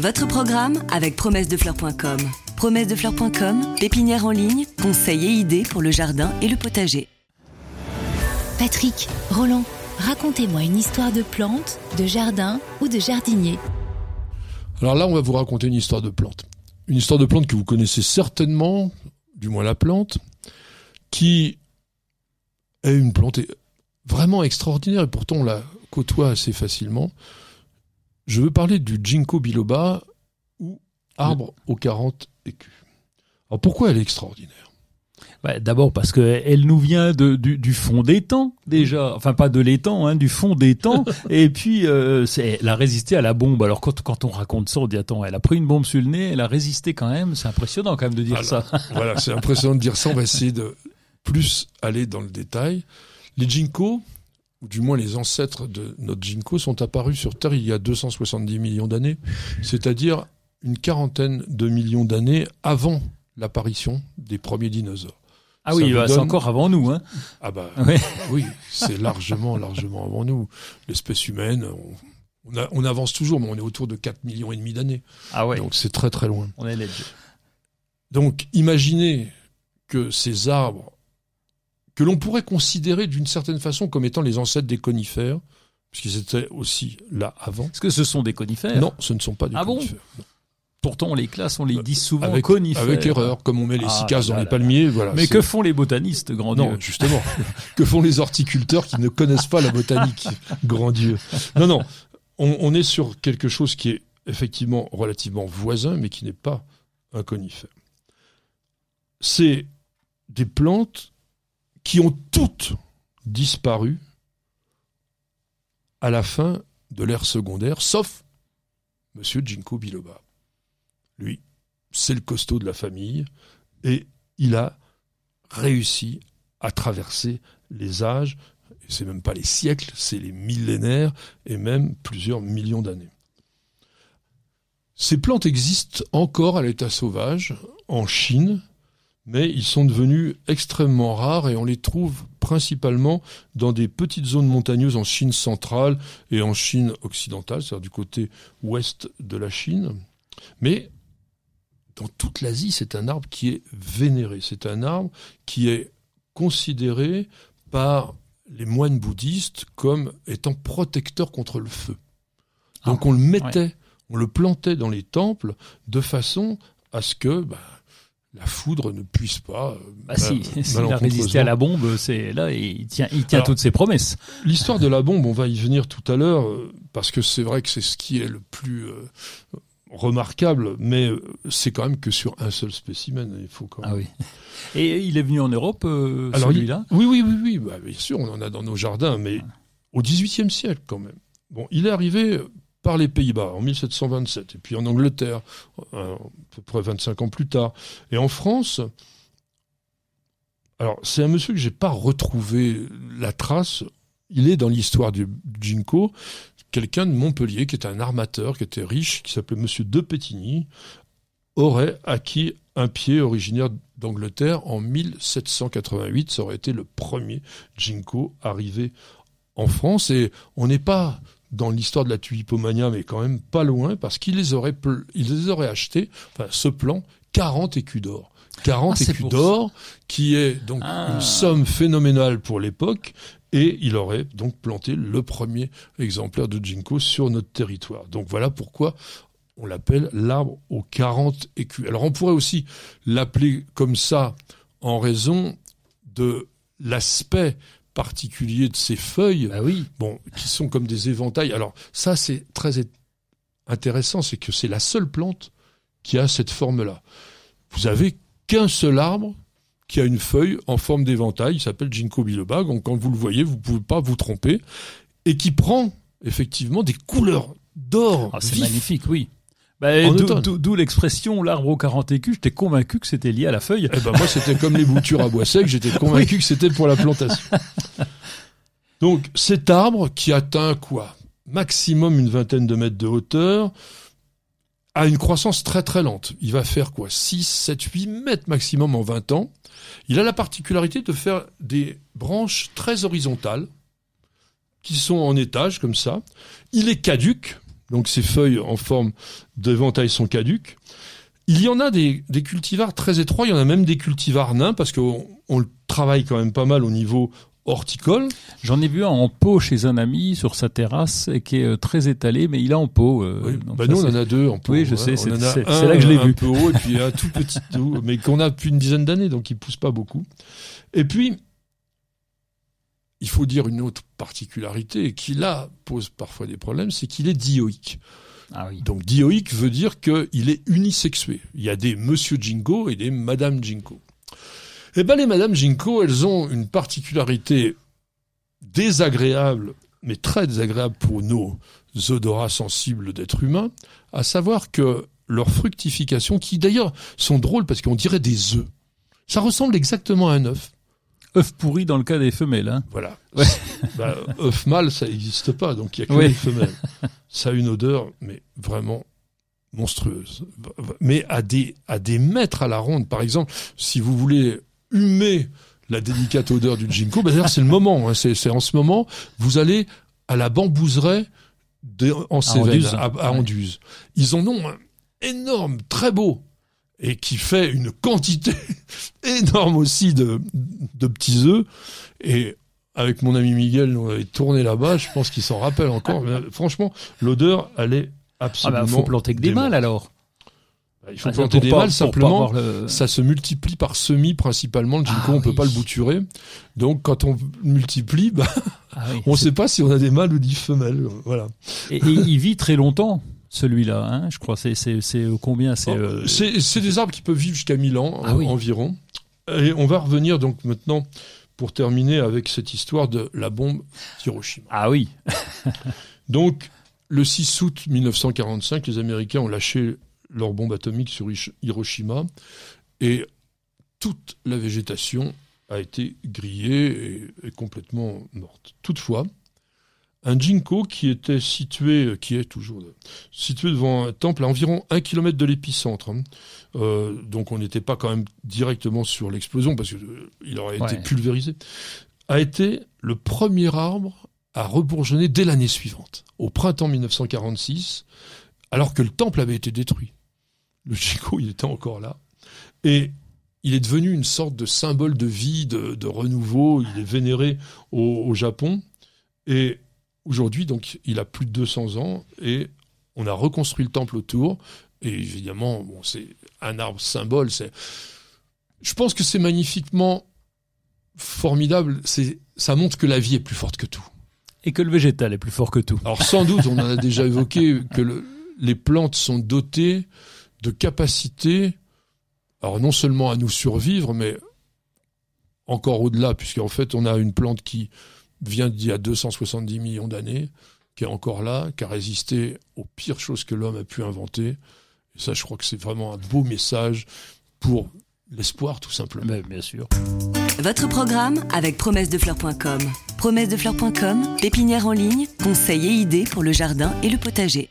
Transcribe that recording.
Votre programme avec Promessesdefleurs.com. Promessesdefleurs.com, pépinière en ligne, conseils et idées pour le jardin et le potager. Patrick, Roland, racontez-moi une histoire de plante, de jardin ou de jardinier. Alors là, on va vous raconter une histoire de plante. Une histoire de plante que vous connaissez certainement, du moins la plante, qui est une plante vraiment extraordinaire et pourtant on la côtoie assez facilement. Je veux parler du ginkgo biloba ou arbre aux 40 écus. Alors pourquoi elle est extraordinaire ? D'abord parce que elle nous vient du fond d'étang déjà, enfin pas de l'étang, du fond d'étang. Et puis elle a résisté à la bombe. Alors quand on raconte ça, on dit attends, elle a pris une bombe sur le nez, elle a résisté quand même. C'est impressionnant quand même de dire ça. Voilà, c'est impressionnant de dire ça. On va essayer de plus aller dans le détail. Les ginkgos, ou du moins les ancêtres de notre ginkgo, sont apparus sur Terre il y a 270 millions d'années, c'est-à-dire une quarantaine de millions d'années avant l'apparition des premiers dinosaures. Ah oui, c'est encore avant nous. Ah bah ouais. Oui, c'est largement avant nous. L'espèce humaine, on avance toujours, mais on est autour de 4 millions et demi d'années. Ah ouais. Donc c'est très très loin. On est léger. Donc imaginez que ces arbres, que l'on pourrait considérer d'une certaine façon comme étant les ancêtres des conifères, puisqu'ils étaient aussi là avant. Est-ce que ce sont des conifères ? Non, ce ne sont pas des conifères. Bon ? Pourtant, on les classe, on les dit souvent conifères. Avec erreur, comme on met les cicaces dans les palmiers. Voilà, mais que font les botanistes, grand Dieu ? Non, justement. Que font les horticulteurs qui ne connaissent pas la botanique, grand Dieu ? Non. On est sur quelque chose qui est effectivement relativement voisin, mais qui n'est pas un conifère. C'est des plantes qui ont toutes disparu à la fin de l'ère secondaire, sauf M. ginkgo biloba. Lui, c'est le costaud de la famille, et il a réussi à traverser les âges, et c'est même pas les siècles, c'est les millénaires, et même plusieurs millions d'années. Ces plantes existent encore à l'état sauvage, en Chine, mais ils sont devenus extrêmement rares et on les trouve principalement dans des petites zones montagneuses en Chine centrale et en Chine occidentale, c'est-à-dire du côté ouest de la Chine. Mais dans toute l'Asie, c'est un arbre qui est vénéré. C'est un arbre qui est considéré par les moines bouddhistes comme étant protecteur contre le feu. Donc on le mettait, on le plantait dans les temples de façon à ce que la foudre ne puisse pas. S'il a résisté à la bombe, c'est là, et il tient toutes ses promesses. L'histoire de la bombe, on va y venir tout à l'heure, parce que c'est vrai que c'est ce qui est le plus remarquable, mais c'est quand même que sur un seul spécimen. Il faut quand même. Ah oui. Et il est venu en Europe, celui-là ? Oui, bien sûr, on en a dans nos jardins, mais au XVIIIe siècle quand même. Bon, il est arrivé par les Pays-Bas en 1727, et puis en Angleterre, à peu près 25 ans plus tard. Et en France, alors c'est un monsieur que je n'ai pas retrouvé la trace, il est dans l'histoire du ginkgo, quelqu'un de Montpellier qui était un armateur, qui était riche, qui s'appelait monsieur Depétigny, aurait acquis un pied originaire d'Angleterre en 1788, ça aurait été le premier ginkgo arrivé en France, et on n'est pas dans l'histoire de la Tulipomania, mais quand même pas loin, parce qu'il les aurait achetés, enfin ce plan, 40 écus d'or. 40 écus d'or, qui est donc une somme phénoménale pour l'époque, et il aurait donc planté le premier exemplaire de ginkgo sur notre territoire. Donc voilà pourquoi on l'appelle l'arbre aux 40 écus. Alors on pourrait aussi l'appeler comme ça en raison de l'aspect particulier de ces feuilles, qui sont comme des éventails. Alors ça, c'est très intéressant, c'est que c'est la seule plante qui a cette forme-là. Vous avez qu'un seul arbre qui a une feuille en forme d'éventail, il s'appelle ginkgo biloba, donc quand vous le voyez, vous ne pouvez pas vous tromper, et qui prend effectivement des couleurs d'or. Ah, c'est magnifique, oui. D'où l'expression l'arbre aux 40 écus, j'étais convaincu que c'était lié à la feuille. Moi, c'était comme les boutures à bois sec, j'étais convaincu que c'était pour la plantation. Donc, cet arbre qui atteint maximum une vingtaine de mètres de hauteur, a une croissance très très lente. Il va faire 6, 7, 8 mètres maximum en 20 ans. Il a la particularité de faire des branches très horizontales, qui sont en étage comme ça. Il est caduc. Donc ces feuilles en forme d'éventail sont caduques. Il y en a des cultivars très étroits, il y en a même des cultivars nains, parce qu'on le travaille quand même pas mal au niveau horticole. J'en ai vu un en pot chez un ami sur sa terrasse et qui est très étalé, mais il a en pot. Oui. Bah nous, on en a deux en pot. Oui, je sais, c'est là que je l'ai vu. Un peu haut et puis un tout petit, mais qu'on a depuis une dizaine d'années, donc il pousse pas beaucoup. Et puis, il faut dire une autre particularité qui, là, pose parfois des problèmes, c'est qu'il est dioïque. Ah oui. Donc dioïque veut dire qu'il est unisexué. Il y a des monsieur ginkgo et des madame ginkgo. Eh ben, les madame ginkgo, elles ont une particularité désagréable, mais très désagréable pour nos odorats sensibles d'êtres humains, à savoir que leur fructification, qui d'ailleurs sont drôles parce qu'on dirait des œufs, ça ressemble exactement à un œuf. Œuf pourri dans le cas des femelles, hein. Voilà. Ouais. Bah, œuf mâle, ça n'existe pas, donc il n'y a que les femelles. Ça a une odeur, mais vraiment monstrueuse. Mais à des mètres à la ronde, par exemple, si vous voulez humer la délicate odeur du ginkgo, bah d'ailleurs c'est le moment, hein, c'est en ce moment, vous allez à la bambouseraie en Cévennes, à Anduze. Ils en ont un énorme, très beau, et qui fait une quantité énorme aussi de petits œufs. Et avec mon ami Miguel, on avait tourné là-bas, je pense qu'il s'en rappelle encore. Mais franchement, l'odeur, elle est absolument... Ah bah, il faut planter que des mâles, alors. Il faut planter des mâles, simplement, ça se multiplie par semis, principalement. Le ginkgo, on peut pas le bouturer. Donc, quand on multiplie, on sait pas si on a des mâles ou des femelles. Voilà. Et il vit très longtemps. Celui-là, hein, je crois, c'est combien c'est des arbres qui peuvent vivre jusqu'à 1000 ans environ. Et on va revenir donc maintenant, pour terminer, avec cette histoire de la bombe Hiroshima. Ah oui. Donc, le 6 août 1945, les Américains ont lâché leur bombe atomique sur Hiroshima et toute la végétation a été grillée et complètement morte. Toutefois, un ginkgo qui est toujours situé devant un temple à environ 1 km de l'épicentre. Donc on n'était pas quand même directement sur l'explosion parce qu'il aurait été pulvérisé. A été le premier arbre à rebourgeonner dès l'année suivante, au printemps 1946, alors que le temple avait été détruit. Le ginkgo, il était encore là. Et il est devenu une sorte de symbole de vie, de renouveau. Il est vénéré au Japon. Et aujourd'hui, donc, il a plus de 200 ans et on a reconstruit le temple autour. Et évidemment, bon, c'est un arbre symbole. Je pense que c'est magnifiquement formidable. Ça montre que la vie est plus forte que tout. Et que le végétal est plus fort que tout. Alors sans doute, on en a déjà évoqué que les plantes sont dotées de capacités, alors non seulement à nous survivre, mais encore au-delà, puisqu'en fait, on a une plante qui vient d'il y a 270 millions d'années, qui est encore là, qui a résisté aux pires choses que l'homme a pu inventer. Et ça, je crois que c'est vraiment un beau message pour l'espoir, tout simplement. Mais bien sûr. Votre programme avec Promessesdefleurs.com. Promessesdefleurs.com, pépinière en ligne, conseils et idées pour le jardin et le potager.